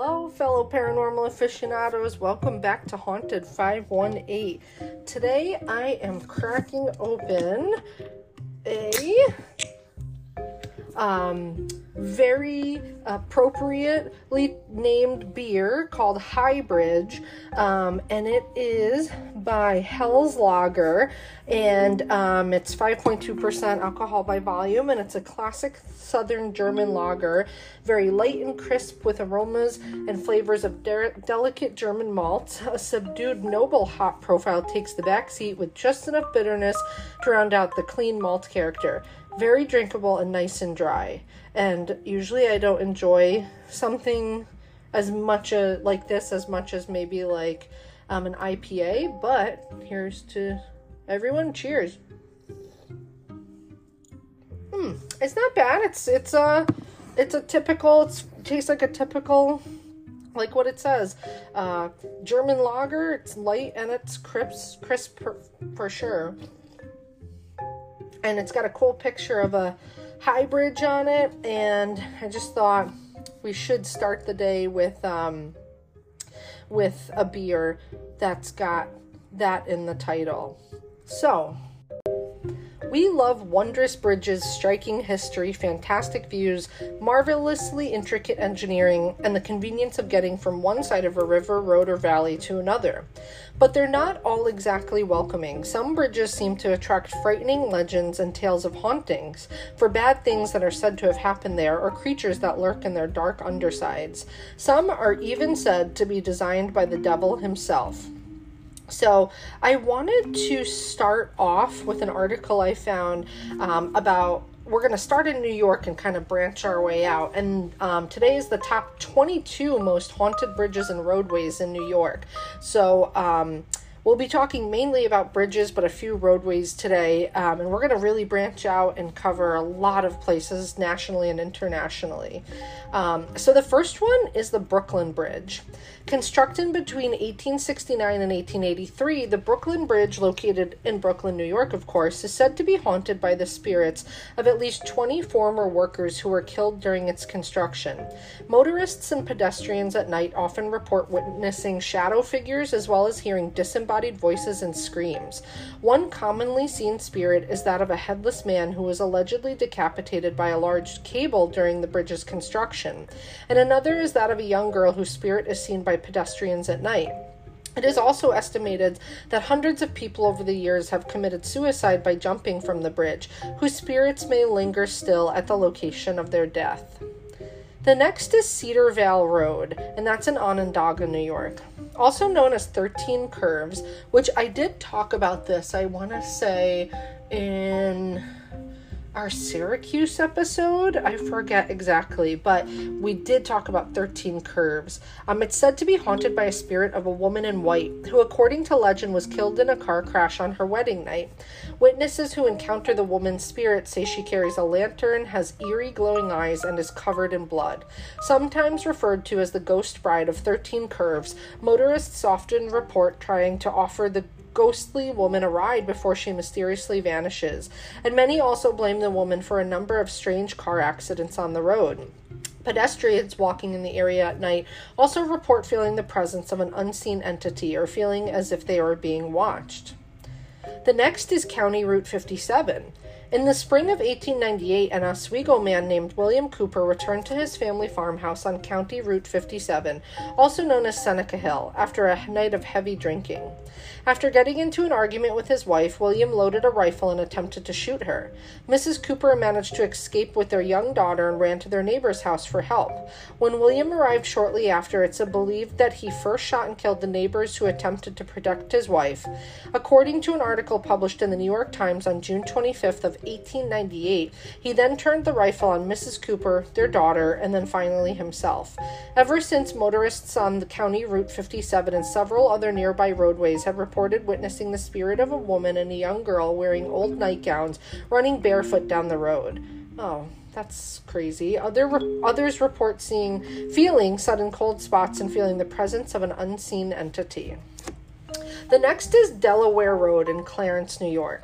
Hello, fellow paranormal aficionados. Welcome back to Haunted 518. Today I am cracking open a very appropriately named beer called Fye Bridge, and it is by Hell's Lager, and it's 5.2% alcohol by volume, and it's a classic southern German lager, very light and crisp with aromas and flavors of delicate German malts. A subdued noble hop profile takes the backseat with just enough bitterness to round out the clean malt character. Very drinkable and nice and dry. And usually I don't enjoy something as much like this as much as maybe like an IPA, but here's to everyone. Cheers. It's not bad. It tastes like a typical, like what it says, German lager. It's light and it's crisp for sure. And it's got a cool picture of a Fye Bridge on it. And I just thought we should start the day with a beer that's got that in the title. So, we love wondrous bridges, striking history, fantastic views, marvelously intricate engineering, and the convenience of getting from one side of a river, road, or valley to another. But they're not all exactly welcoming. Some bridges seem to attract frightening legends and tales of hauntings, for bad things that are said to have happened there, or creatures that lurk in their dark undersides. Some are even said to be designed by the devil himself. So I wanted to start off with an article I found about, we're going to start in New York and kind of branch our way out. And today is the top 22 most haunted bridges and roadways in New York. So we'll be talking mainly about bridges, but a few roadways today. And we're going to really branch out and cover a lot of places nationally and internationally. So the first one is the Brooklyn Bridge. Constructed between 1869 and 1883, the Brooklyn Bridge, located in Brooklyn, New York, of course, is said to be haunted by the spirits of at least 20 former workers who were killed during its construction. Motorists and pedestrians at night often report witnessing shadow figures as well as hearing disembodied voices and screams. One commonly seen spirit is that of a headless man who was allegedly decapitated by a large cable during the bridge's construction. And another is that of a young girl whose spirit is seen by pedestrians at night. It is also estimated that hundreds of people over the years have committed suicide by jumping from the bridge, whose spirits may linger still at the location of their death. The next is Cedar Vale Road, and that's in Onondaga, New York, also known as 13 Curves, which I did talk about this, I want to say, in our Syracuse episode. I forget exactly, but we did talk about 13 Curves. It's said to be haunted by a spirit of a woman in white who, according to legend, was killed in a car crash on her wedding night. Witnesses who encounter the woman's spirit say she carries a lantern, has eerie glowing eyes, and is covered in blood. Sometimes referred to as the ghost bride of 13 Curves, motorists often report trying to offer the ghostly woman a ride before she mysteriously vanishes, and many also blame the woman for a number of strange car accidents on the road. Pedestrians walking in the area at night also report feeling the presence of an unseen entity or feeling as if they are being watched. The next is County Route 57. In the spring of 1898, an Oswego man named William Cooper returned to his family farmhouse on County Route 57, also known as Seneca Hill, after a night of heavy drinking. After getting into an argument with his wife, William loaded a rifle and attempted to shoot her. Mrs. Cooper managed to escape with their young daughter and ran to their neighbor's house for help. When William arrived shortly after, it's believed that he first shot and killed the neighbors who attempted to protect his wife. According to an article published in the New York Times on June 25th of 1898, he then turned the rifle on Mrs. Cooper, their daughter, and then finally himself. Ever since, motorists on the County Route 57 and several other nearby roadways have reported witnessing the spirit of a woman and a young girl wearing old nightgowns running barefoot down the road. Oh, that's crazy. Others report feeling sudden cold spots and feeling the presence of an unseen entity. The next is Delaware Road in Clarence, New York.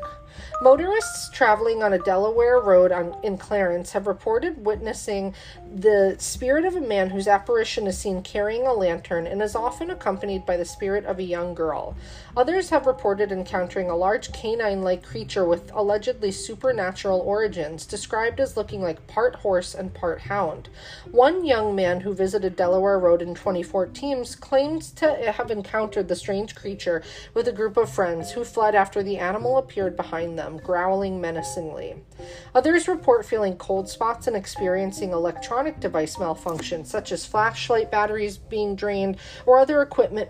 Motorists traveling on a Delaware road in Clarence have reported witnessing the spirit of a man whose apparition is seen carrying a lantern and is often accompanied by the spirit of a young girl. Others have reported encountering a large canine-like creature with allegedly supernatural origins, described as looking like part horse and part hound. One young man who visited Delaware Road in 2014 claims to have encountered the strange creature with a group of friends who fled after the animal appeared behind them, growling menacingly. Others report feeling cold spots and experiencing electronic device malfunction, such as flashlight batteries being drained or other equipment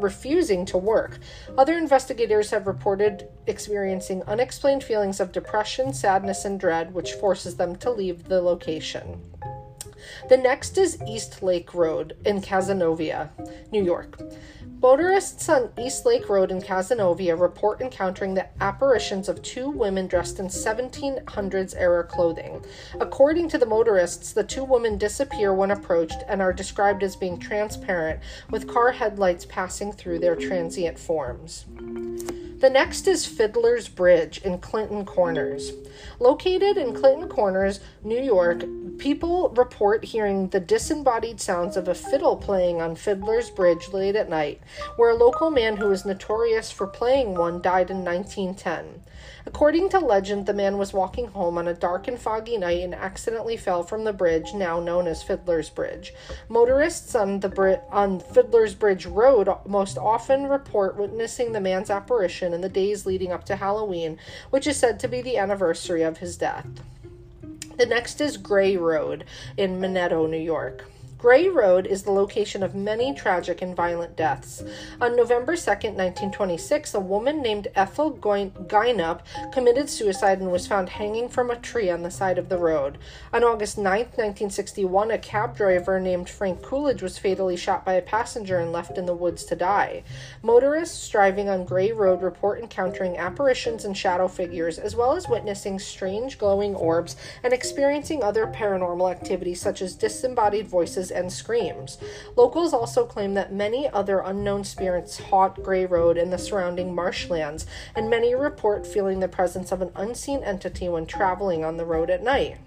refusing to work. Other investigators have reported experiencing unexplained feelings of depression, sadness, and dread, which forces them to leave the location. The next is East Lake Road in Cazenovia, New York. Motorists on East Lake Road in Cazenovia report encountering the apparitions of two women dressed in 1700s-era clothing. According to the motorists, the two women disappear when approached and are described as being transparent, with car headlights passing through their transient forms. The next is Fiddler's Bridge in Clinton Corners. Located in Clinton Corners, New York, people report hearing the disembodied sounds of a fiddle playing on Fiddler's Bridge late at night, where a local man who is notorious for playing one died in 1910. According to legend, the man was walking home on a dark and foggy night and accidentally fell from the bridge, now known as Fiddler's Bridge. Motorists on Fiddler's Bridge Road most often report witnessing the man's apparition in the days leading up to Halloween, which is said to be the anniversary of his death. The next is Gray Road in Minetto, New York. Gray Road is the location of many tragic and violent deaths. On November 2, 1926, a woman named Ethel Gynup committed suicide and was found hanging from a tree on the side of the road. On August 9, 1961, a cab driver named Frank Coolidge was fatally shot by a passenger and left in the woods to die. Motorists driving on Gray Road report encountering apparitions and shadow figures, as well as witnessing strange glowing orbs and experiencing other paranormal activity such as disembodied voices and screams. Locals also claim that many other unknown spirits haunt Gray Road and the surrounding marshlands, and many report feeling the presence of an unseen entity when traveling on the road at night.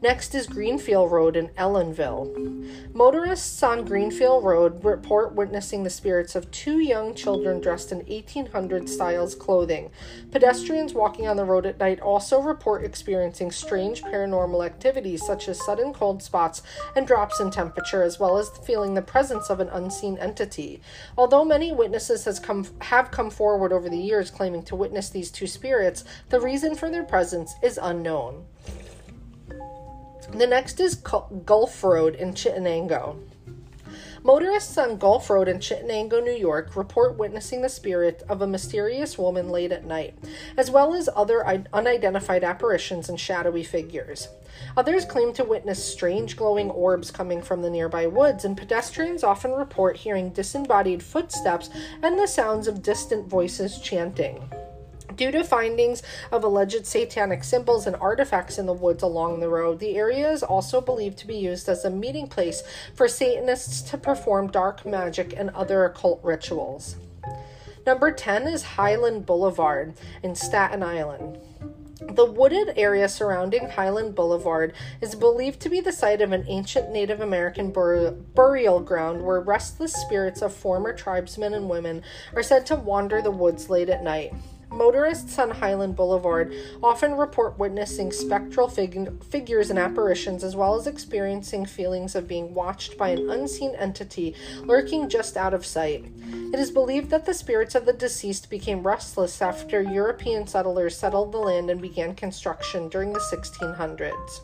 Next is Greenfield Road in Ellenville. Motorists on Greenfield Road report witnessing the spirits of two young children dressed in 1800s styles clothing. Pedestrians walking on the road at night also report experiencing strange paranormal activities such as sudden cold spots and drops in temperature, as well as feeling the presence of an unseen entity. Although many witnesses have come forward over the years claiming to witness these two spirits, the reason for their presence is unknown. The next is Gulf Road in Chittenango. Motorists on Gulf Road in Chittenango, New York, report witnessing the spirit of a mysterious woman late at night, as well as other unidentified apparitions and shadowy figures. Others claim to witness strange glowing orbs coming from the nearby woods, and pedestrians often report hearing disembodied footsteps and the sounds of distant voices chanting. Due to findings of alleged satanic symbols and artifacts in the woods along the road, the area is also believed to be used as a meeting place for Satanists to perform dark magic and other occult rituals. Number 10 is Highland Boulevard in Staten Island. The wooded area surrounding Highland Boulevard is believed to be the site of an ancient Native American burial ground where restless spirits of former tribesmen and women are said to wander the woods late at night. Motorists on Highland Boulevard often report witnessing spectral figures and apparitions, as well as experiencing feelings of being watched by an unseen entity lurking just out of sight. It is believed that the spirits of the deceased became restless after European settlers settled the land and began construction during the 1600s.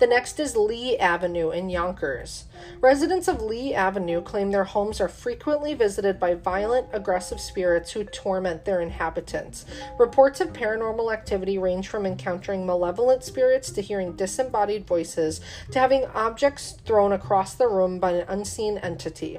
The next is Lee Avenue in Yonkers. Residents of Lee Avenue claim their homes are frequently visited by violent, aggressive spirits who torment their inhabitants. Reports of paranormal activity range from encountering malevolent spirits to hearing disembodied voices to having objects thrown across the room by an unseen entity.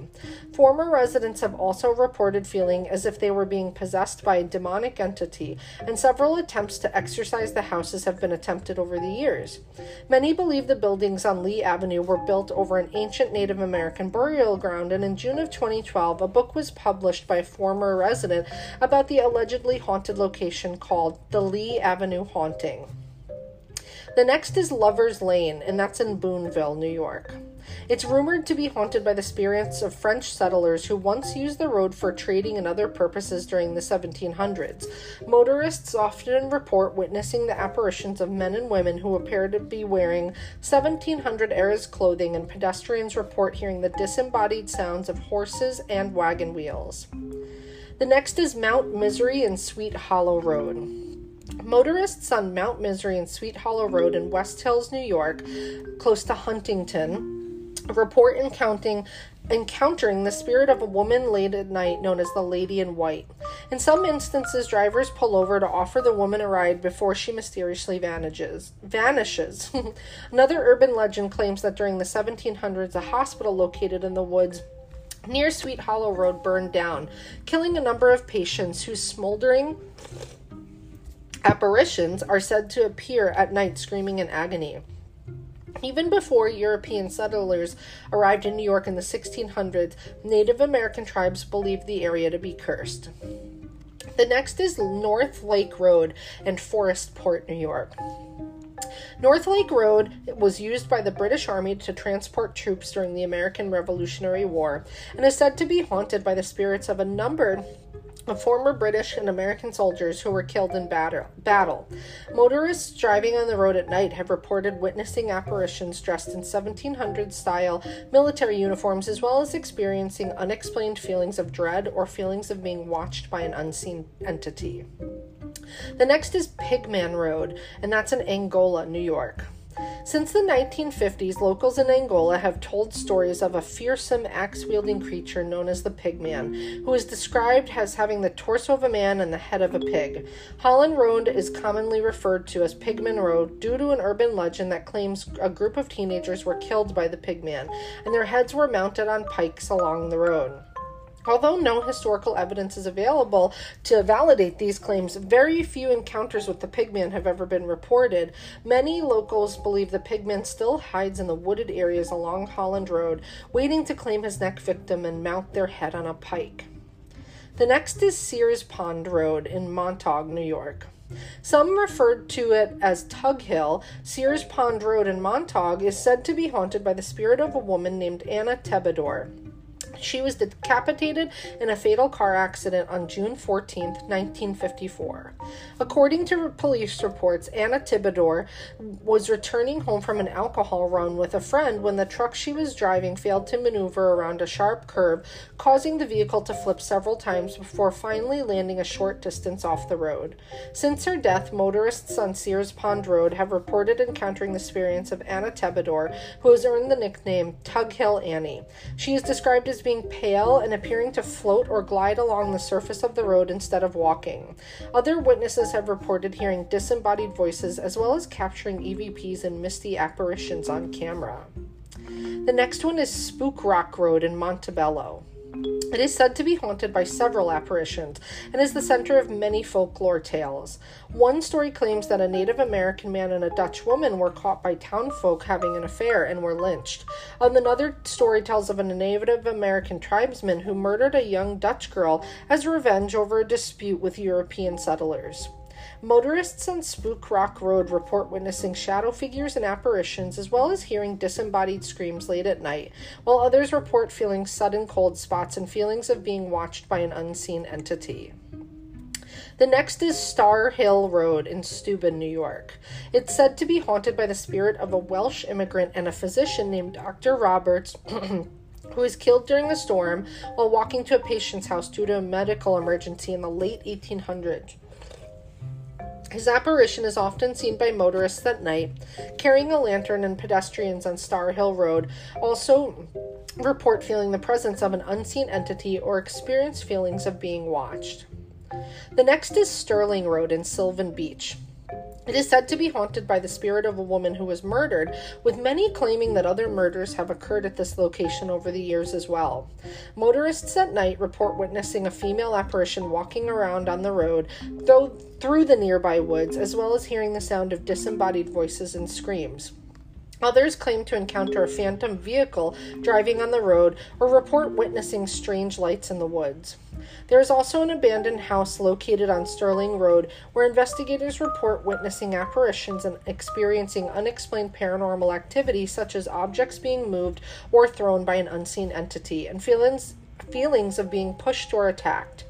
Former residents have also reported feeling as if they were being possessed by a demonic entity, and several attempts to exorcise the houses have been attempted over the years. Many believe the buildings on Lee Avenue were built over an ancient ancient Native American burial ground, and in June of 2012, a book was published by a former resident about the allegedly haunted location called The Lee Avenue Haunting. The next is Lover's Lane, and that's in Boonville, New York. It's rumored to be haunted by the spirits of French settlers who once used the road for trading and other purposes during the 1700s. Motorists often report witnessing the apparitions of men and women who appear to be wearing 1700 era's clothing, and pedestrians report hearing the disembodied sounds of horses and wagon wheels. The next is Mount Misery and Sweet Hollow Road. Motorists on Mount Misery and Sweet Hollow Road in West Hills, New York, close to Huntington, report encountering the spirit of a woman late at night known as the Lady in White. In some instances, drivers pull over to offer the woman a ride before she mysteriously vanishes. Another urban legend claims that during the 1700s, a hospital located in the woods near Sweet Hollow Road burned down, killing a number of patients whose smoldering apparitions are said to appear at night screaming in agony. Even before European settlers arrived in New York in the 1600s, Native American tribes believed the area to be cursed. The next is North Lake Road in Forestport, New York. North Lake Road was used by the British Army to transport troops during the American Revolutionary War, and is said to be haunted by the spirits of a number of former British and American soldiers who were killed in battle. Motorists driving on the road at night have reported witnessing apparitions dressed in 1700s-style military uniforms, as well as experiencing unexplained feelings of dread or feelings of being watched by an unseen entity. The next is Pigman Road, and that's in Angola, New York. Since the 1950s, locals in Angola have told stories of a fearsome axe-wielding creature known as the Pigman, who is described as having the torso of a man and the head of a pig. Holland Road is commonly referred to as Pigman Road due to an urban legend that claims a group of teenagers were killed by the Pigman, and their heads were mounted on pikes along the road. Although no historical evidence is available to validate these claims, very few encounters with the Pigman have ever been reported. Many locals believe the Pigman still hides in the wooded areas along Holland Road, waiting to claim his next victim and mount their head on a pike. The next is Sears Pond Road in Montauk, New York. Some referred to it as Tug Hill. Sears Pond Road in Montauk is said to be haunted by the spirit of a woman named Anna Tebador. She was decapitated in a fatal car accident on June 14, 1954. According to police reports, Anna Tebador was returning home from an alcohol run with a friend when the truck she was driving failed to maneuver around a sharp curve, causing the vehicle to flip several times before finally landing a short distance off the road. Since her death, motorists on Sears Pond Road have reported encountering the experience of Anna Tebador, who has earned the nickname Tug Hill Annie. She is described as being pale and appearing to float or glide along the surface of the road instead of walking. Other witnesses have reported hearing disembodied voices as well as capturing EVPs and misty apparitions on camera. The next one is Spook Rock Road in Montebello. It is said to be haunted by several apparitions and is the center of many folklore tales. One story claims that a Native American man and a Dutch woman were caught by townfolk having an affair and were lynched. Another story tells of a Native American tribesman who murdered a young Dutch girl as revenge over a dispute with European settlers. Motorists on Spook Rock Road report witnessing shadow figures and apparitions, as well as hearing disembodied screams late at night, while others report feeling sudden cold spots and feelings of being watched by an unseen entity. The next is Star Hill Road in Steuben, New York. It's said to be haunted by the spirit of a Welsh immigrant and a physician named Dr. Roberts, who was killed during a storm while walking to a patient's house due to a medical emergency in the late 1800s. His apparition is often seen by motorists at night, carrying a lantern, and pedestrians on Star Hill Road also report feeling the presence of an unseen entity or experience feelings of being watched. The next is Sterling Road in Sylvan Beach. It is said to be haunted by the spirit of a woman who was murdered, with many claiming that other murders have occurred at this location over the years as well. Motorists at night report witnessing a female apparition walking around on the road, though through the nearby woods, as well as hearing the sound of disembodied voices and screams. Others claim to encounter a phantom vehicle driving on the road or report witnessing strange lights in the woods. There is also an abandoned house located on Sterling Road where investigators report witnessing apparitions and experiencing unexplained paranormal activity such as objects being moved or thrown by an unseen entity and feelings of being pushed or attacked.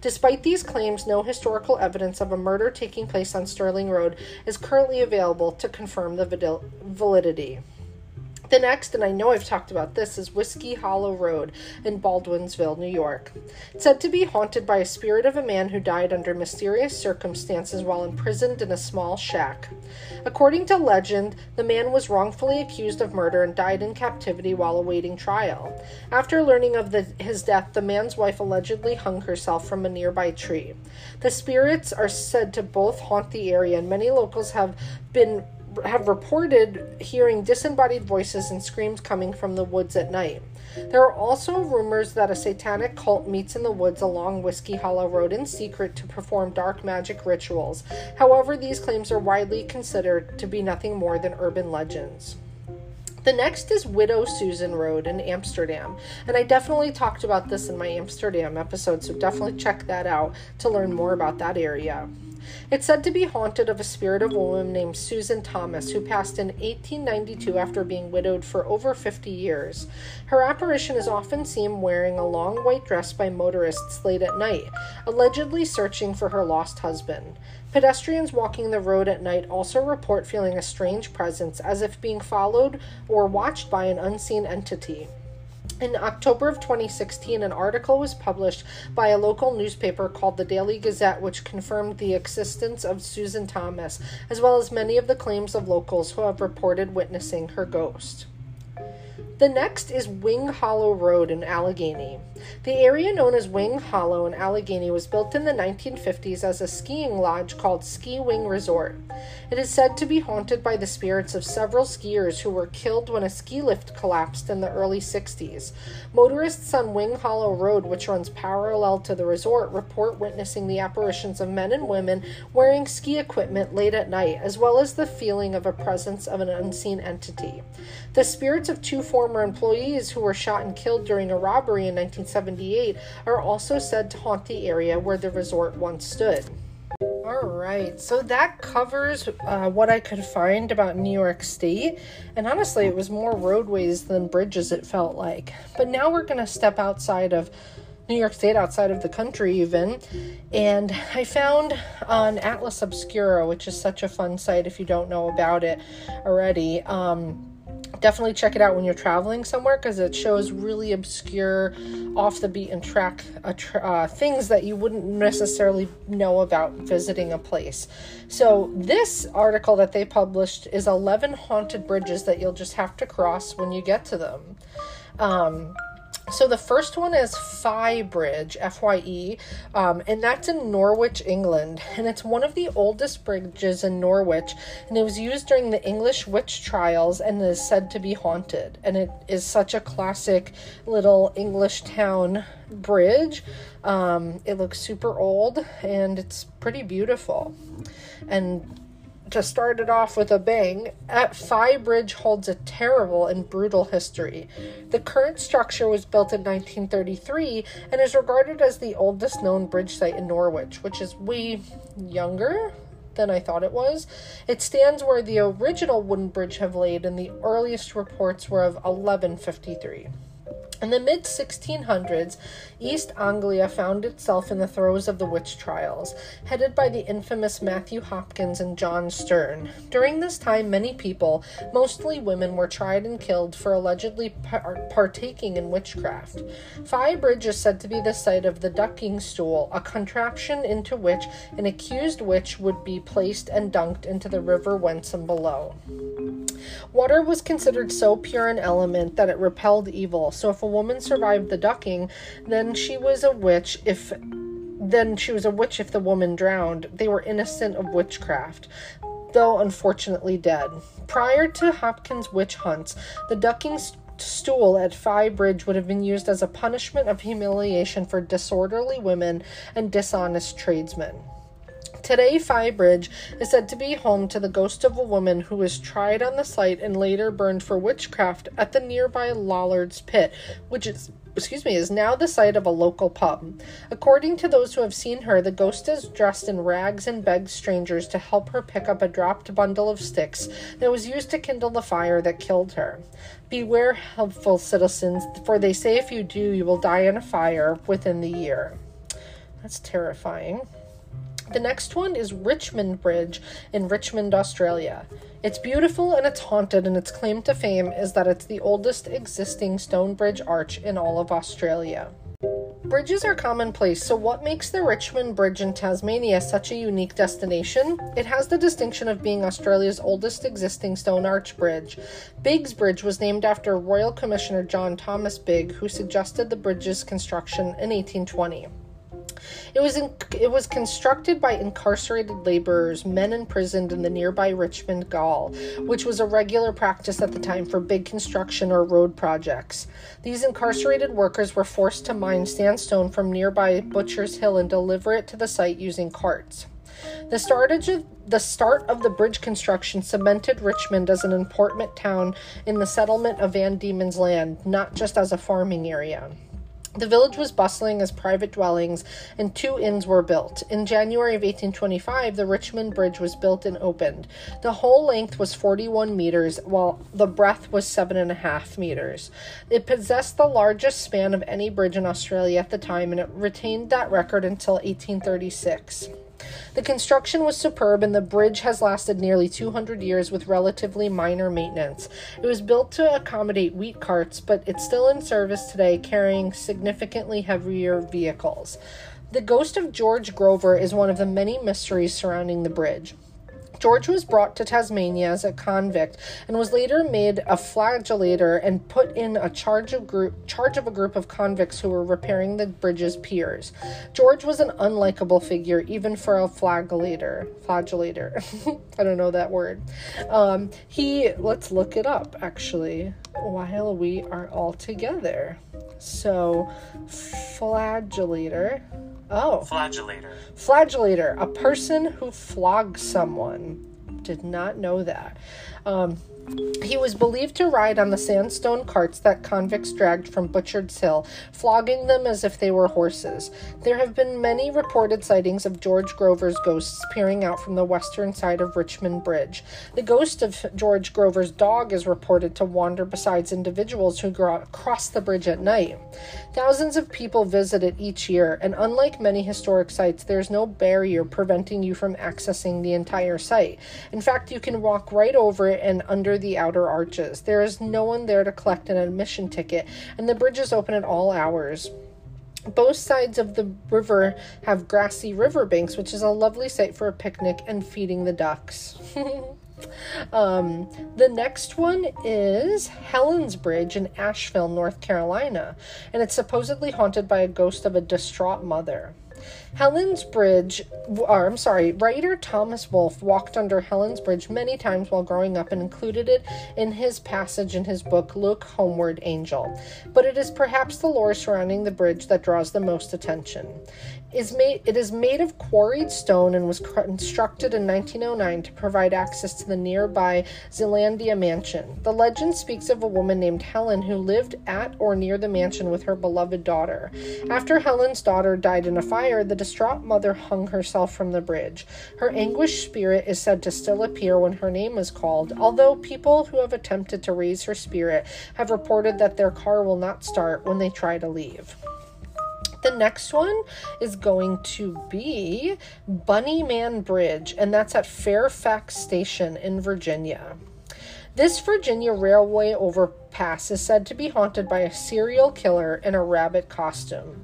Despite these claims, no historical evidence of a murder taking place on Sterling Road is currently available to confirm the validity. The next, and I know I've talked about this, is Whiskey Hollow Road in Baldwinsville, New York. It's said to be haunted by a spirit of a man who died under mysterious circumstances while imprisoned in a small shack. According to legend, the man was wrongfully accused of murder and died in captivity while awaiting trial. After learning of his death, the man's wife allegedly hung herself from a nearby tree. The spirits are said to both haunt the area, and many locals have reported hearing disembodied voices and screams coming from the woods at night. There are also rumors that a satanic cult meets in the woods along Whiskey Hollow Road in secret to perform dark magic rituals. However, these claims are widely considered to be nothing more than urban legends. The next is Widow Susan Road in Amsterdam, and I definitely talked about this in my Amsterdam episode, so definitely check that out to learn more about that area. It's said to be haunted of a spirit of a woman named Susan Thomas, who passed in 1892 after being widowed for over 50 years. Her apparition is often seen wearing a long white dress by motorists late at night, allegedly searching for her lost husband. Pedestrians walking the road at night also report feeling a strange presence, as if being followed or watched by an unseen entity. In October of 2016, an article was published by a local newspaper called the Daily Gazette, which confirmed the existence of Susan Thomas, as well as many of the claims of locals who have reported witnessing her ghost. The next is Wing Hollow Road in Allegheny. The area known as Wing Hollow in Allegheny was built in the 1950s as a skiing lodge called Ski Wing Resort. It is said to be haunted by the spirits of several skiers who were killed when a ski lift collapsed in the early 60s. Motorists on Wing Hollow Road, which runs parallel to the resort, report witnessing the apparitions of men and women wearing ski equipment late at night, as well as the feeling of a presence of an unseen entity. The spirits of two former employees who were shot and killed during a robbery in 1978 are also said to haunt the area where the resort once stood. Alright, so that covers what I could find about New York State, and honestly it was more roadways than bridges it felt like. But now we're going to step outside of New York State, outside of the country even, and I found on Atlas Obscura, which is such a fun site if you don't know about it already. Definitely check it out when you're traveling somewhere, because it shows really obscure, off the beaten track things that you wouldn't necessarily know about visiting a place. So this article that they published is 11 haunted bridges that you'll just have to cross when you get to them. So the first one is Fye Bridge, F-Y-E, and that's in Norwich, England. And it's one of the oldest bridges in Norwich, and it was used during the English witch trials and is said to be haunted. And it is such a classic little English town bridge. It looks super old, and it's pretty beautiful. And to start it off with a bang, Fye Bridge holds a terrible and brutal history. The current structure was built in 1933 and is regarded as the oldest known bridge site in Norwich, which is way younger than I thought it was. It stands where the original wooden bridge have laid, and the earliest reports were of 1153. In the mid-1600s, East Anglia found itself in the throes of the witch trials, headed by the infamous Matthew Hopkins and John Stern. During this time, many people, mostly women, were tried and killed for allegedly partaking in witchcraft. Fye Bridge is said to be the site of the ducking stool, a contraption into which an accused witch would be placed and dunked into the river Wensum below. Water was considered so pure an element that it repelled evil, so if a woman survived the ducking, then she was a witch if the woman drowned. They were innocent of witchcraft, though unfortunately dead. Prior to Hopkins' witch hunts, the ducking stool at Fye Bridge would have been used as a punishment of humiliation for disorderly women and dishonest tradesmen. Today, Fye Bridge is said to be home to the ghost of a woman who was tried on the site and later burned for witchcraft at the nearby Lollards Pit, which is now the site of a local pub. According to those who have seen her, the ghost is dressed in rags and begs strangers to help her pick up a dropped bundle of sticks that was used to kindle the fire that killed her. Beware, helpful citizens, for they say if you do, you will die in a fire within the year. That's terrifying. The next one is Richmond Bridge in Richmond, Australia. It's beautiful and it's haunted, and its claim to fame is that it's the oldest existing stone bridge arch in all of Australia. Bridges are commonplace, so what makes the Richmond Bridge in Tasmania such a unique destination? It has the distinction of being Australia's oldest existing stone arch bridge. Bigg's Bridge was named after Royal Commissioner John Thomas Bigg, who suggested the bridge's construction in 1820. It was constructed by incarcerated laborers, men imprisoned in the nearby Richmond Gaol, which was a regular practice at the time for big construction or road projects. These incarcerated workers were forced to mine sandstone from nearby Butcher's Hill and deliver it to the site using carts. The start of the bridge construction cemented Richmond as an important town in the settlement of Van Diemen's Land, not just as a farming area. The village was bustling as private dwellings, and 2 inns were built. In January of 1825, the Richmond Bridge was built and opened. The whole length was 41 meters, while the breadth was 7.5 meters. It possessed the largest span of any bridge in Australia at the time, and it retained that record until 1836. The construction was superb, and the bridge has lasted nearly 200 years with relatively minor maintenance. It was built to accommodate wheat carts, but it's still in service today, carrying significantly heavier vehicles. The ghost of George Grover is one of the many mysteries surrounding the bridge. George was brought to Tasmania as a convict and was later made a flagellator and put in a charge of a group of convicts who were repairing the bridge's piers. George was an unlikable figure, even for a flagellator. I don't know that word. Let's look it up, actually, while we are all together. So, flagellator. Oh. Flagellator, a person who flogs someone. Did not know that. He was believed to ride on the sandstone carts that convicts dragged from Butcher's Hill, flogging them as if they were horses. There have been many reported sightings of George Grover's ghosts peering out from the western side of Richmond Bridge. The ghost of George Grover's dog is reported to wander beside individuals who cross the bridge at night. Thousands of people visit it each year, and unlike many historic sites, there is no barrier preventing you from accessing the entire site. In fact, you can walk right over it and under the outer arches. There is no one there to collect an admission ticket, and the bridge is open at all hours. Both sides of the river have grassy riverbanks, which is a lovely site for a picnic and feeding the ducks. The next one is Helen's Bridge in Asheville, North Carolina, and it's supposedly haunted by a ghost of a distraught mother. Helen's Bridge, writer Thomas Wolfe walked under Helen's Bridge many times while growing up and included it in his passage in his book, Look Homeward, Angel. But it is perhaps the lore surrounding the bridge that draws the most attention. It is made of quarried stone and was constructed in 1909 to provide access to the nearby Zealandia Mansion. The legend speaks of a woman named Helen who lived at or near the mansion with her beloved daughter. After Helen's daughter died in a fire, the distraught mother hung herself from the bridge. Her anguished spirit is said to still appear when her name is called, although people who have attempted to raise her spirit have reported that their car will not start when they try to leave. The next one is going to be Bunnyman Bridge, and that's at Fairfax Station in Virginia. This Virginia railway overpass is said to be haunted by a serial killer in a rabbit costume.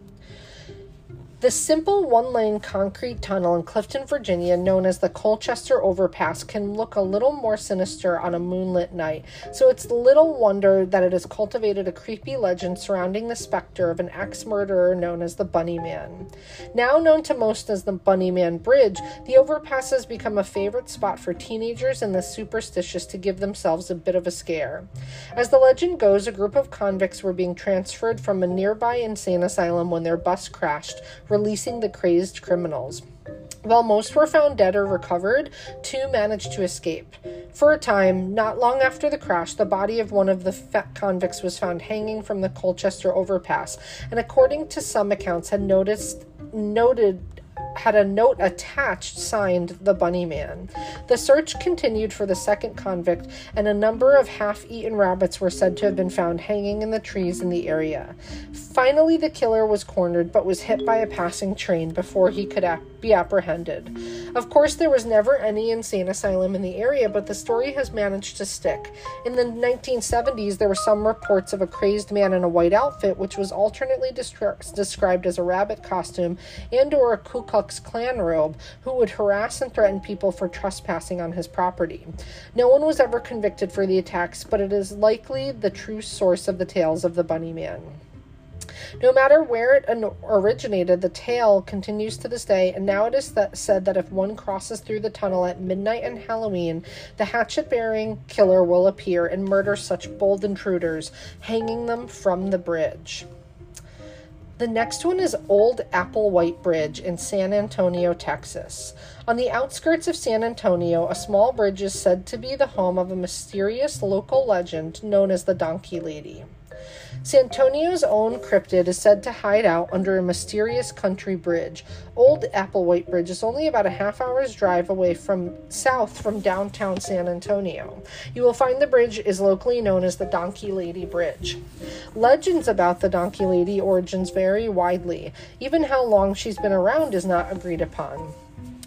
The simple one-lane concrete tunnel in Clifton, Virginia, known as the Colchester Overpass, can look a little more sinister on a moonlit night, so it's little wonder that it has cultivated a creepy legend surrounding the specter of an ex-murderer known as the Bunny Man. Now known to most as the Bunny Man Bridge, the overpass has become a favorite spot for teenagers and the superstitious to give themselves a bit of a scare. As the legend goes, a group of convicts were being transferred from a nearby insane asylum when their bus crashed, releasing the crazed criminals. While most were found dead or recovered, two managed to escape. For a time, not long after the crash, the body of one of the convicts was found hanging from the Colchester overpass, and according to some accounts had a note attached signed "The Bunny Man." The search continued for the second convict, and a number of half-eaten rabbits were said to have been found hanging in the trees in the area. Finally, the killer was cornered, but was hit by a passing train before he could be apprehended. Of course, there was never any insane asylum in the area, but the story has managed to stick. In the 1970s, there were some reports of a crazed man in a white outfit, which was alternately described as a rabbit costume and or a Ku Klux Klan robe, who would harass and threaten people for trespassing on his property. No one was ever convicted for the attacks, but it is likely the true source of the tales of the Bunny Man. No matter where it originated, the tale continues to this day, and now it is said that if one crosses through the tunnel at midnight on Halloween, the hatchet-bearing killer will appear and murder such bold intruders, hanging them from the bridge. The next one is Old Applewhite Bridge in San Antonio, Texas. On the outskirts of San Antonio, a small bridge is said to be the home of a mysterious local legend known as the Donkey Lady. San Antonio's own cryptid is said to hide out under a mysterious country bridge. Old Applewhite Bridge is only about a half hour's drive away south from downtown San Antonio. You will find the bridge is locally known as the Donkey Lady Bridge. Legends about the Donkey Lady origins vary widely. Even how long she's been around is not agreed upon.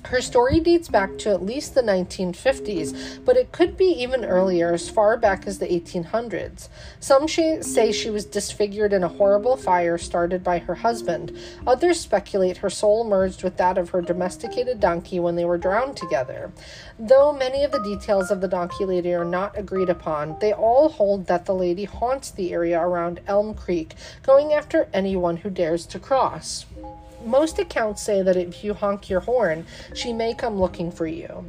Her story dates back to at least the 1950s, but it could be even earlier, as far back as the 1800s. Some say she was disfigured in a horrible fire started by her husband. Others speculate her soul merged with that of her domesticated donkey when they were drowned together. Though many of the details of the Donkey Lady are not agreed upon, they all hold that the lady haunts the area around Elm Creek, going after anyone who dares to cross. Most accounts say that if you honk your horn, she may come looking for you.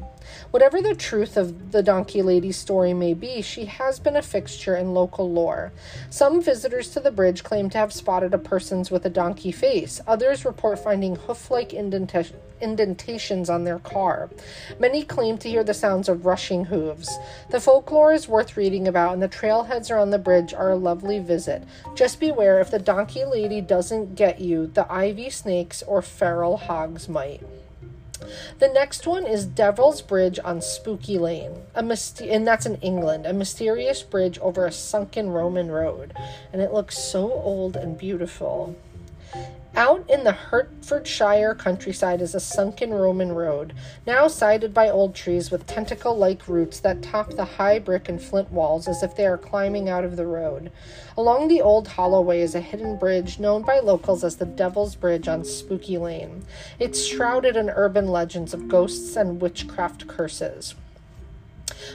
Whatever the truth of the Donkey Lady's story may be, she has been a fixture in local lore. Some visitors to the bridge claim to have spotted a person with a donkey face. Others report finding hoof-like indentations on their car. Many claim to hear the sounds of rushing hooves. The folklore is worth reading about, and the trailheads around the bridge are a lovely visit. Just beware, if the Donkey Lady doesn't get you, the ivy snakes or feral hogs might. The next one is Devil's Bridge on Spooky Lane, and that's in England, a mysterious bridge over a sunken Roman road, and it looks so old and beautiful. Out in the Hertfordshire countryside is a sunken Roman road, now sided by old trees with tentacle-like roots that top the high brick and flint walls as if they are climbing out of the road. Along the old hollow way is a hidden bridge known by locals as the Devil's Bridge on Spooky Lane. It's shrouded in urban legends of ghosts and witchcraft curses.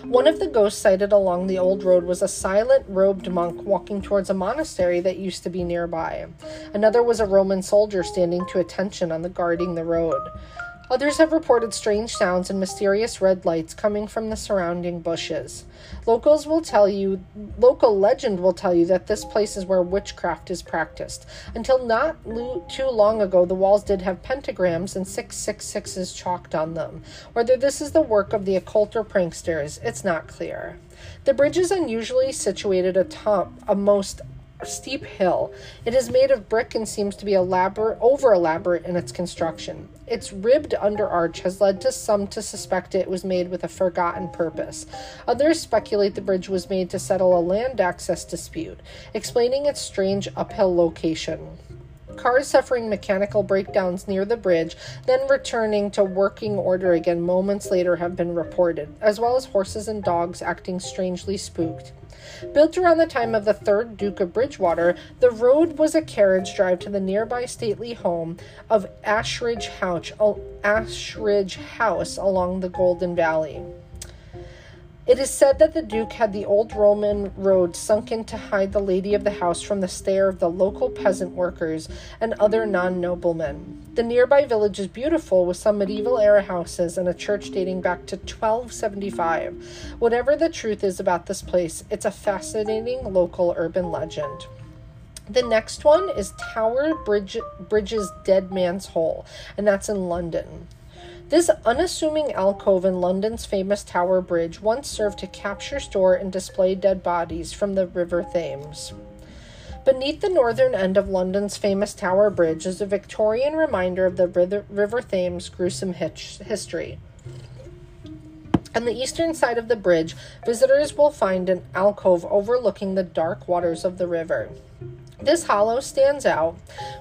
One of the ghosts sighted along the old road was a silent robed monk walking towards a monastery that used to be nearby. Another was a Roman soldier standing to attention on the guarding the road. Others have reported strange sounds and mysterious red lights coming from the surrounding bushes. Local legend will tell you that this place is where witchcraft is practiced. Until not too long ago, the walls did have pentagrams and 666s chalked on them. Whether this is the work of the occult or pranksters, it's not clear. The bridge is unusually situated atop a most steep hill. It is made of brick and seems to be over elaborate in its construction. Its ribbed underarch has led to some to suspect it was made with a forgotten purpose. Others speculate the bridge was made to settle a land access dispute, explaining its strange uphill location. Cars suffering mechanical breakdowns near the bridge, then returning to working order again moments later, have been reported, as well as horses and dogs acting strangely spooked. Built around the time of the third Duke of Bridgewater, the road was a carriage drive to the nearby stately home of Ashridge House along the Golden Valley. It is said that the Duke had the old Roman road sunken to hide the lady of the house from the stare of the local peasant workers and other non-noblemen. The nearby village is beautiful, with some medieval-era houses and a church dating back to 1275. Whatever the truth is about this place, it's a fascinating local urban legend. The next one is Tower Bridge's Dead Man's Hole, and that's in London. This unassuming alcove in London's famous Tower Bridge once served to capture, store, and display dead bodies from the River Thames. Beneath the northern end of London's famous Tower Bridge is a Victorian reminder of the River Thames' gruesome history. On the eastern side of the bridge, visitors will find an alcove overlooking the dark waters of the river. This hollow stands out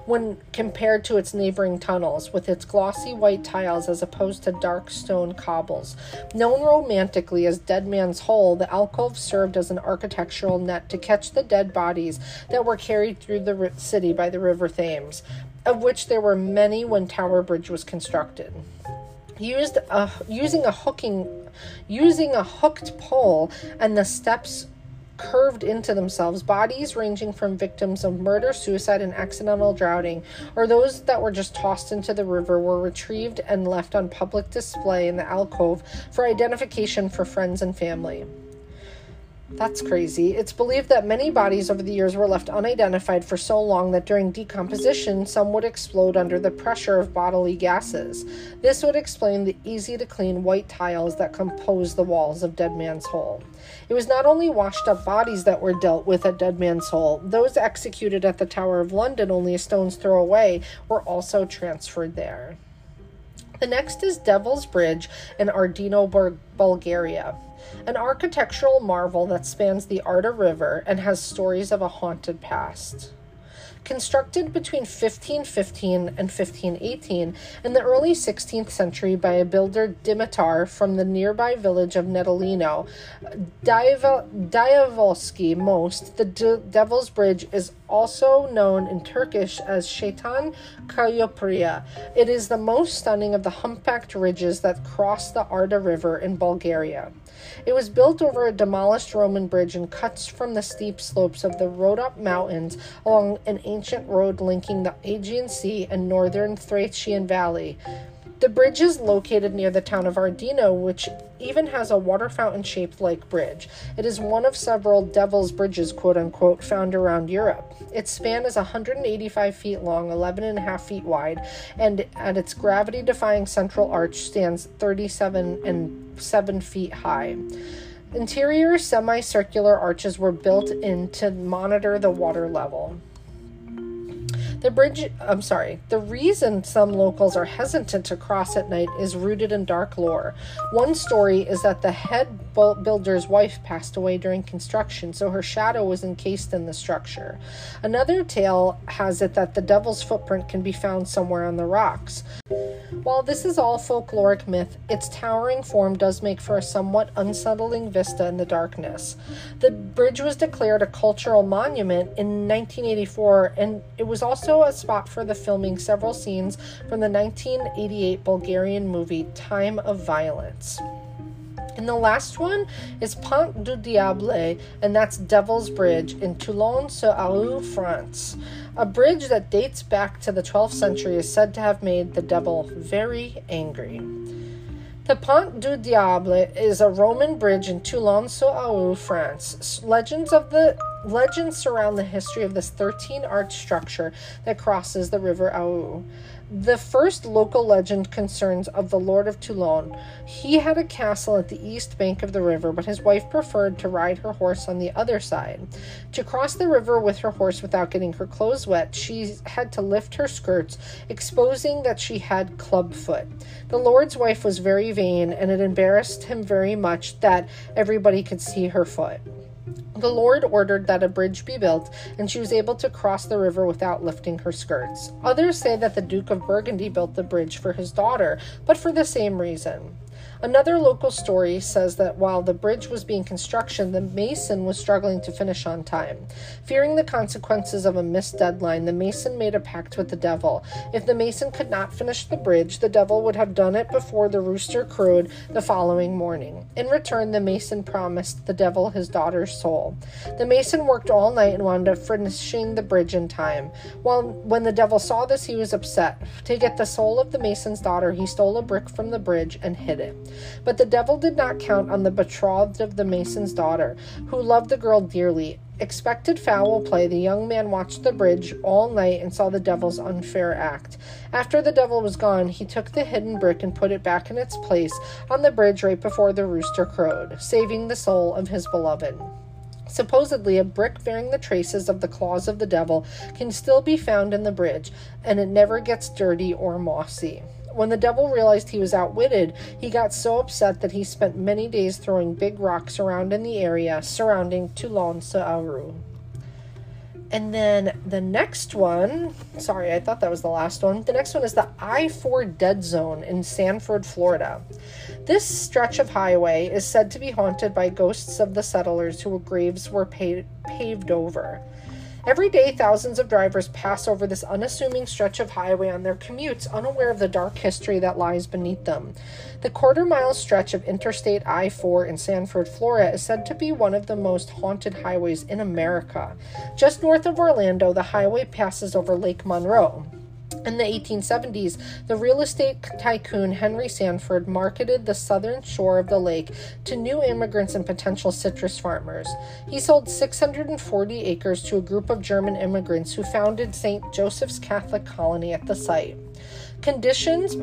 when compared to its neighboring tunnels, with its glossy white tiles as opposed to dark stone cobbles. Known romantically as Dead Man's Hole, the alcove served as an architectural net to catch the dead bodies that were carried through the city by the River Thames, of which there were many when Tower Bridge was constructed. Using a hooked pole and the steps curved into themselves, bodies ranging from victims of murder, suicide, and accidental drowning, or those that were just tossed into the river, were retrieved and left on public display in the alcove for identification for friends and family. That's crazy. It's believed that many bodies over the years were left unidentified for so long that during decomposition, some would explode under the pressure of bodily gases. This would explain the easy-to-clean white tiles that compose the walls of Dead Man's Hole. It was not only washed-up bodies that were dealt with at Dead Man's Hole. Those executed at the Tower of London, only a stone's throw away, were also transferred there. The next is Devil's Bridge in Ardino, Bulgaria. An architectural marvel that spans the Arda River and has stories of a haunted past. Constructed between 1515 and 1518 in the early 16th century by a builder Dimitar from the nearby village of Nedolino, Diavolski most, the Devil's Bridge is also known in Turkish as Şeytan Kayapria. It is the most stunning of the humpbacked ridges that cross the Arda River in Bulgaria. It was built over a demolished Roman bridge and cuts from the steep slopes of the Rhodope Mountains along an ancient road linking the Aegean Sea and northern Thracian Valley. The bridge is located near the town of Ardino, which even has a water fountain-shaped lake bridge. It is one of several devil's bridges, quote-unquote, found around Europe. Its span is 185 feet long, 11 and a half feet wide, and at its gravity-defying central arch stands 37.7 feet high. Interior semicircular arches were built in to monitor the water level. The reason some locals are hesitant to cross at night is rooted in dark lore. One story is that the head builder's wife passed away during construction, so her shadow was encased in the structure. Another tale has it that the devil's footprint can be found somewhere on the rocks. While this is all folkloric myth, its towering form does make for a somewhat unsettling vista in the darkness. The bridge was declared a cultural monument in 1984, and it was also a spot for the filming several scenes from the 1988 Bulgarian movie Time of Violence. And the last one is Pont du Diable, and that's Devil's Bridge in Toulon-sur-Arroux, France. A bridge that dates back to the 12th century is said to have made the devil very angry. The Pont du Diable is a Roman bridge in Toulon-sur-Arroux, France. Legends surround the history of this 13-arch structure that crosses the river Arroux. The first local legend concerns of the Lord of Toulon. He had a castle at the east bank of the river, but his wife preferred to ride her horse on the other side. To cross the river with her horse without getting her clothes wet, she had to lift her skirts, exposing that she had clubfoot. The Lord's wife was very vain, and it embarrassed him very much that everybody could see her foot. The Lord ordered that a bridge be built, and she was able to cross the river without lifting her skirts. Others say that the Duke of Burgundy built the bridge for his daughter, but for the same reason. Another local story says that while the bridge was being constructed, the mason was struggling to finish on time. Fearing the consequences of a missed deadline, the mason made a pact with the devil. If the mason could not finish the bridge, the devil would have done it before the rooster crowed the following morning. In return, the mason promised the devil his daughter's soul. The mason worked all night and wound up finishing the bridge in time. When the devil saw this, he was upset. To get the soul of the mason's daughter, he stole a brick from the bridge and hid it. But the devil did not count on the betrothed of the mason's daughter, who loved the girl dearly, expected foul play, the young man watched the bridge all night and saw the devil's unfair act. After the devil was gone, he took the hidden brick and put it back in its place on the bridge right before the rooster crowed, saving the soul of his beloved. Supposedly, a brick bearing the traces of the claws of the devil can still be found in the bridge, and it never gets dirty or mossy. When the devil realized he was outwitted, he got so upset that he spent many days throwing big rocks around in the area surrounding Toulon-Saharu. And then the next one, sorry, I thought that was the last one. The next one is the I-4 Dead Zone in Sanford, Florida. This stretch of highway is said to be haunted by ghosts of the settlers whose graves were paved over. Every day, thousands of drivers pass over this unassuming stretch of highway on their commutes, unaware of the dark history that lies beneath them. The quarter-mile stretch of Interstate I-4 in Sanford, Florida is said to be one of the most haunted highways in America. Just north of Orlando, the highway passes over Lake Monroe. In the 1870s, the real estate tycoon Henry Sanford marketed the southern shore of the lake to new immigrants and potential citrus farmers. He sold 640 acres to a group of German immigrants who founded St. Joseph's Catholic Colony at the site. Conditions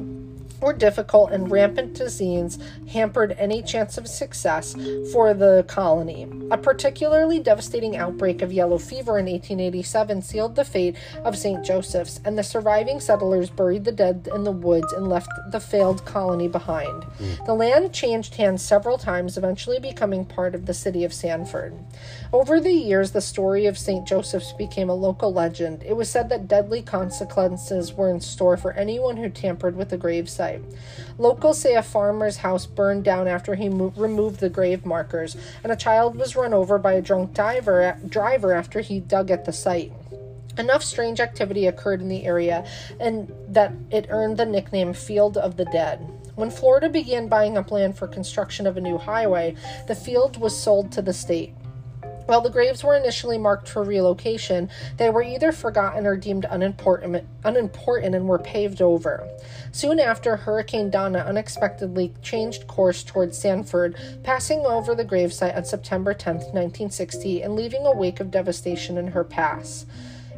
were difficult and rampant disease hampered any chance of success for the colony. A particularly devastating outbreak of yellow fever in 1887 sealed the fate of St. Joseph's, and the surviving settlers buried the dead in the woods and left the failed colony behind. The land changed hands several times, eventually becoming part of the city of Sanford. Over the years, the story of St. Joseph's became a local legend. It was said that deadly consequences were in store for anyone who tampered with the gravesite. Locals say a farmer's house burned down after he removed the grave markers, and a child was run over by a drunk driver after he dug at the site. Enough strange activity occurred in the area and that it earned the nickname Field of the Dead. When Florida began buying up land for construction of a new highway, the field was sold to the state. While the graves were initially marked for relocation, they were either forgotten or deemed unimportant and were paved over. Soon after, Hurricane Donna unexpectedly changed course towards Sanford, passing over the gravesite on September 10, 1960, and leaving a wake of devastation in her path.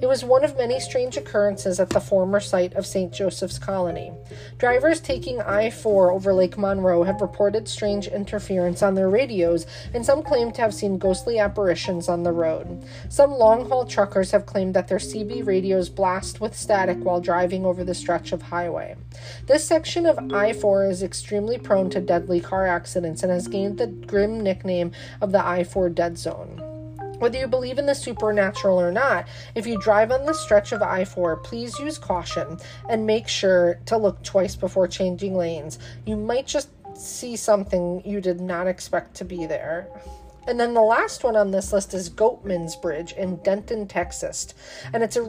It was one of many strange occurrences at the former site of St. Joseph's Colony. Drivers taking I-4 over Lake Monroe have reported strange interference on their radios, and some claim to have seen ghostly apparitions on the road. Some long-haul truckers have claimed that their CB radios blast with static while driving over the stretch of highway. This section of I-4 is extremely prone to deadly car accidents and has gained the grim nickname of the I-4 Dead Zone. Whether you believe in the supernatural or not, if you drive on the stretch of I-4, please use caution and make sure to look twice before changing lanes. You might just see something you did not expect to be there. And then the last one on this list is Goatman's Bridge in Denton, Texas, and it's a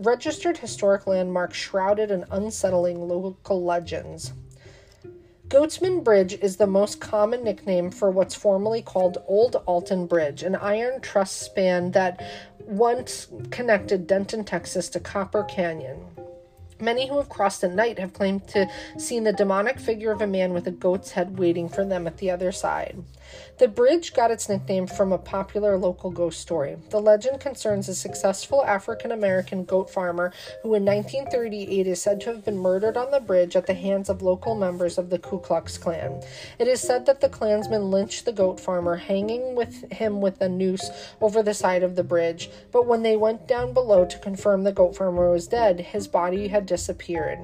registered historic landmark shrouded in unsettling local legends. Goatsman Bridge is the most common nickname for what's formerly called Old Alton Bridge, an iron truss span that once connected Denton, Texas to Copper Canyon. Many who have crossed at night have claimed to have seen the demonic figure of a man with a goat's head waiting for them at the other side. The bridge got its nickname from a popular local ghost story. The legend concerns a successful African-American goat farmer who in 1938 is said to have been murdered on the bridge at the hands of local members of the Ku Klux Klan. It is said that the Klansmen lynched the goat farmer, hanging with him with a noose over the side of the bridge, but when they went down below to confirm the goat farmer was dead, his body had disappeared.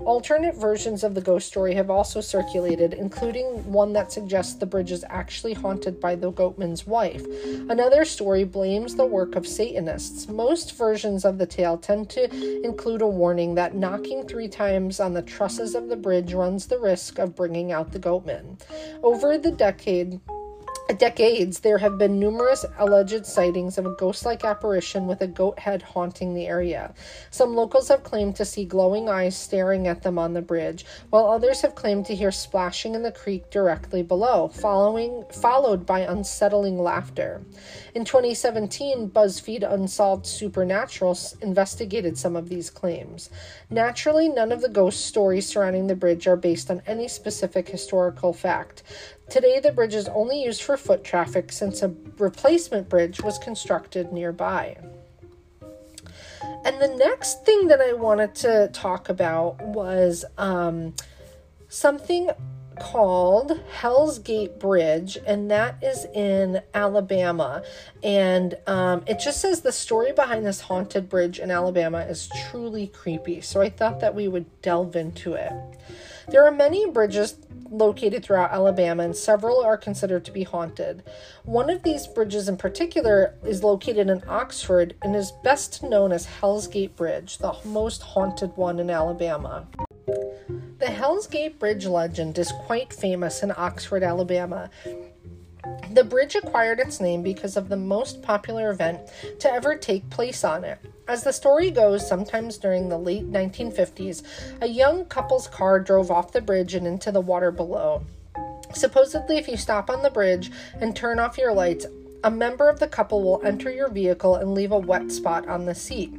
Alternate versions of the ghost story have also circulated, including one that suggests the bridge is actually haunted by the goatman's wife. Another story blames the work of Satanists. Most versions of the tale tend to include a warning that knocking three times on the trusses of the bridge runs the risk of bringing out the goatman. Over the decades, there have been numerous alleged sightings of a ghost-like apparition with a goat head haunting the area. Some locals have claimed to see glowing eyes staring at them on the bridge, while others have claimed to hear splashing in the creek directly below, followed by unsettling laughter. In 2017, BuzzFeed Unsolved Supernatural investigated some of these claims. Naturally, none of the ghost stories surrounding the bridge are based on any specific historical fact. Today, the bridge is only used for foot traffic since a replacement bridge was constructed nearby. And the next thing that I wanted to talk about was something called Hell's Gate Bridge, and that is in Alabama. And it just says the story behind this haunted bridge in Alabama is truly creepy. So I thought that we would delve into it. There are many bridges located throughout Alabama, and several are considered to be haunted. One of these bridges in particular is located in Oxford and is best known as Hell's Gate Bridge, the most haunted one in Alabama. The Hell's Gate Bridge legend is quite famous in Oxford, Alabama. The bridge acquired its name because of the most popular event to ever take place on it. As the story goes, sometimes during the late 1950s, a young couple's car drove off the bridge and into the water below. Supposedly, if you stop on the bridge and turn off your lights, a member of the couple will enter your vehicle and leave a wet spot on the seat.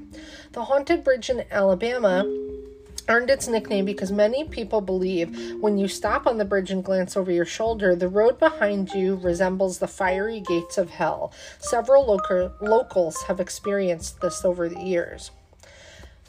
The haunted bridge in Alabama earned its nickname because many people believe when you stop on the bridge and glance over your shoulder, the road behind you resembles the fiery gates of hell. Several locals have experienced this over the years.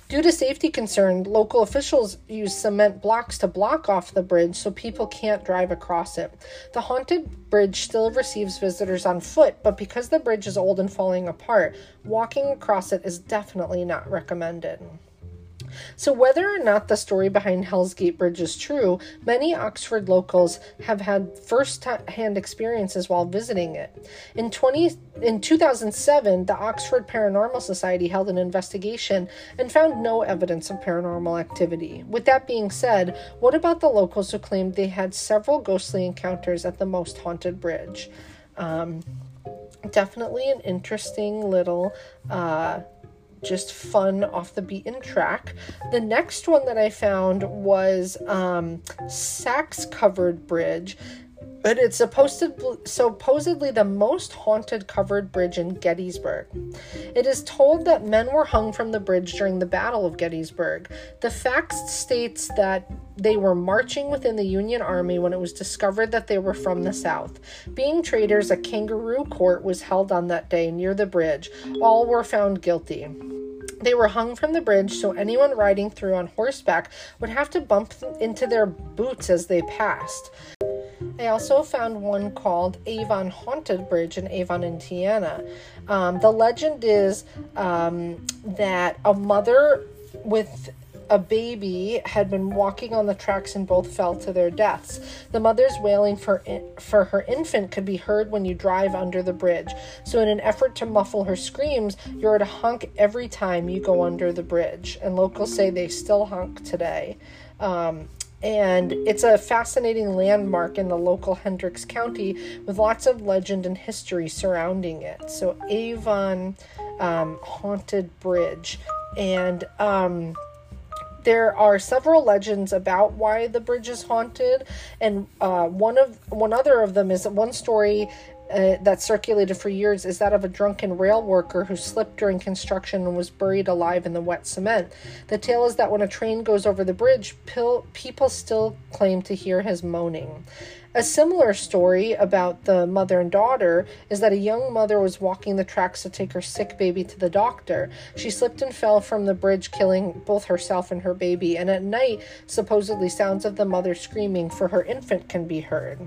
Due to safety concerns, local officials use cement blocks to block off the bridge so people can't drive across it. The haunted bridge still receives visitors on foot, but because the bridge is old and falling apart, walking across it is definitely not recommended. So whether or not the story behind Hell's Gate Bridge is true, many Oxford locals have had first-hand experiences while visiting it. In 2007, the Oxford Paranormal Society held an investigation and found no evidence of paranormal activity. With that being said, what about the locals who claimed they had several ghostly encounters at the most haunted bridge? Definitely an interesting little just fun off the beaten track. The next one that I found was Saks Covered Bridge, but it's supposedly the most haunted covered bridge in Gettysburg. It is told that men were hung from the bridge during the Battle of Gettysburg. The fact states that they were marching within the Union Army when it was discovered that they were from the South. Being traitors, a kangaroo court was held on that day near the bridge. All were found guilty. They were hung from the bridge, so anyone riding through on horseback would have to bump into their boots as they passed. I also found one called Avon Haunted Bridge in Avon, Indiana. The legend is that a mother with a baby had been walking on the tracks and both fell to their deaths. The mother's wailing for her infant could be heard when you drive under the bridge. So in an effort to muffle her screams, you're at a honk every time you go under the bridge. And locals say they still honk today. And it's a fascinating landmark in the local Hendricks County with lots of legend and history surrounding it. So Avon Haunted Bridge. And there are several legends about why the bridge is haunted, and one other of them is that one story that circulated for years is that of a drunken rail worker who slipped during construction and was buried alive in the wet cement. The tale is that when a train goes over the bridge, people still claim to hear his moaning. A similar story about the mother and daughter is that a young mother was walking the tracks to take her sick baby to the doctor. She slipped and fell from the bridge, killing both herself and her baby. And at night, supposedly sounds of the mother screaming for her infant can be heard.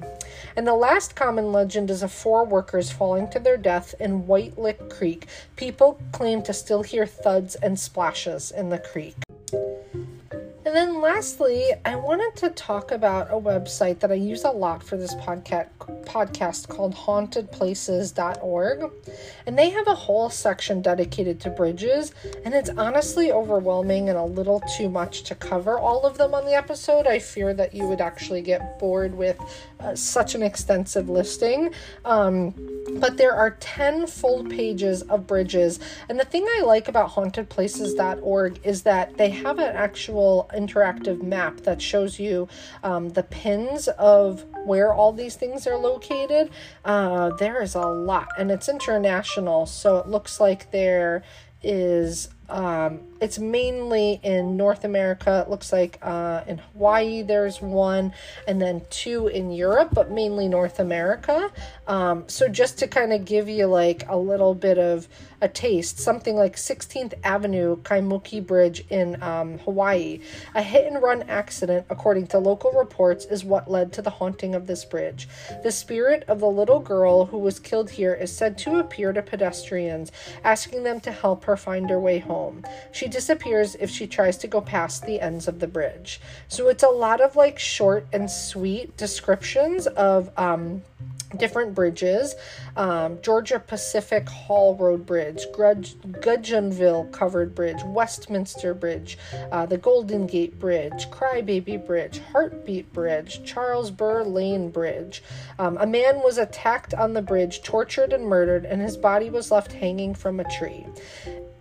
And the last common legend is of four workers falling to their death in White Lick Creek. People claim to still hear thuds and splashes in the creek. And then lastly, I wanted to talk about a website that I use a lot for this podcast called hauntedplaces.org. And they have a whole section dedicated to bridges. And it's honestly overwhelming and a little too much to cover all of them on the episode. I fear that you would actually get bored with such an extensive listing. But there are 10 full pages of bridges. And the thing I like about hauntedplaces.org is that they have an actual interactive map that shows you the pins of where all these things are located. There is a lot, and it's international, so it looks like there is It's mainly in North America. It looks like in Hawaii there's one, and then two in Europe, but mainly North America. So just to kind of give you like a little bit of a taste, something like 16th Avenue Kaimuki Bridge in Hawaii. A hit-and-run accident, according to local reports, is what led to the haunting of this bridge. The spirit of the little girl who was killed here is said to appear to pedestrians, asking them to help her find her way home. She disappears if she tries to go past the ends of the bridge. So it's a lot of like short and sweet descriptions of different bridges. Georgia Pacific Hall Road Bridge, Gudgeonville Covered Bridge, Westminster Bridge, the Golden Gate Bridge, Crybaby Bridge, Heartbeat Bridge, Charles Burr Lane Bridge. A man was attacked on the bridge, tortured and murdered, and his body was left hanging from a tree.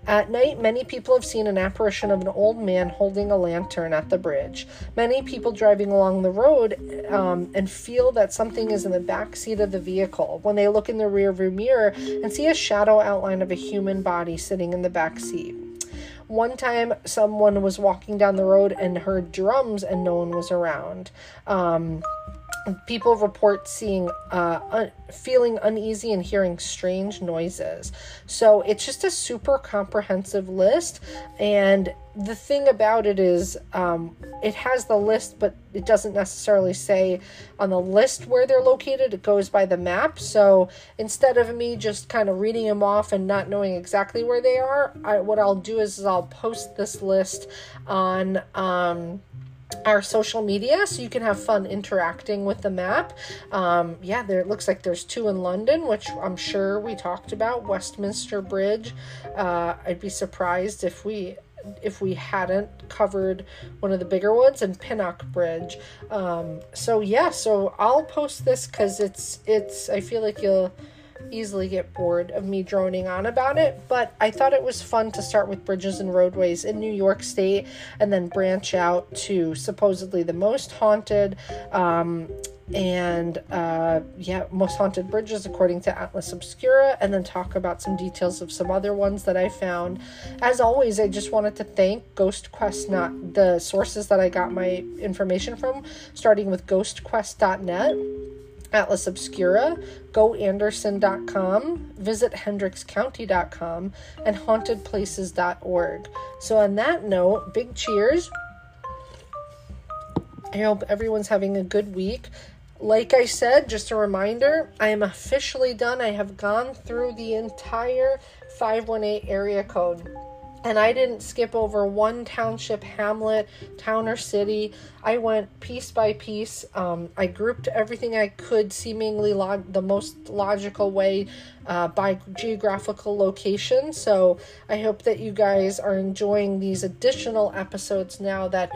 At night, many people have seen an apparition of an old man holding a lantern at the bridge. Many people driving along the road and feel that something is in the back seat of the vehicle when they look in the rearview mirror and see a shadow outline of a human body sitting in the back seat. One time, someone was walking down the road and heard drums and no one was around. People report seeing, feeling uneasy and hearing strange noises. So it's just a super comprehensive list. And the thing about it is, it has the list, but it doesn't necessarily say on the list where they're located. It goes by the map. So instead of me just kind of reading them off and not knowing exactly where they are, what I'll do is I'll post this list on, our social media, so you can have fun interacting with the map. Yeah, there, it looks like there's two in London, which I'm sure we talked about. Westminster Bridge. I'd be surprised if we hadn't covered one of the bigger ones, and Pinnock Bridge. So yeah, so I'll post this because it's I feel like you'll easily get bored of me droning on about it, but I thought it was fun to start with bridges and roadways in New York State and then branch out to supposedly the most haunted most haunted bridges according to Atlas Obscura, and then talk about some details of some other ones that I found. As always, I just wanted to thank Ghost Quest, not the sources that I got my information from, starting with ghostquest.net, Atlas Obscura, goanderson.com, visit hendrickscounty.com, and hauntedplaces.org. So on that note, big cheers. I hope everyone's having a good week. Like I said, just a reminder, I am officially done. I have gone through the entire 518 area code. And I didn't skip over one township, hamlet, town, or city. I went piece by piece. I grouped everything I could, seemingly the most logical way, by geographical location. So I hope that you guys are enjoying these additional episodes now that,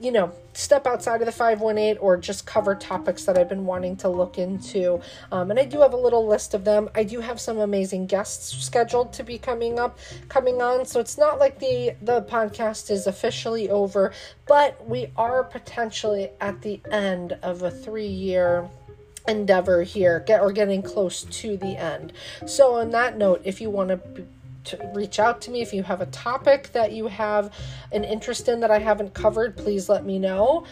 you know, step outside of the 518 or just cover topics that I've been wanting to look into. And I do have a little list of them. I do have some amazing guests scheduled to be coming on. So it's not like the podcast is officially over, but we are potentially at the end of a 3-year endeavor here, getting close to the end. So on that note, if you want to reach out to me, if you have a topic that you have an interest in that I haven't covered, please let me know.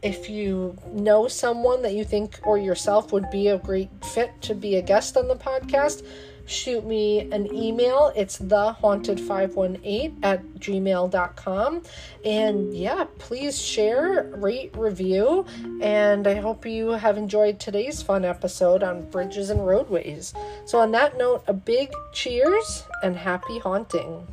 If you know someone that you think or yourself would be a great fit to be a guest on the podcast, shoot me an email. It's thehaunted518@gmail.com. And yeah, please share, rate, review, and I hope you have enjoyed today's fun episode on bridges and roadways. So on that note, a big cheers and happy haunting.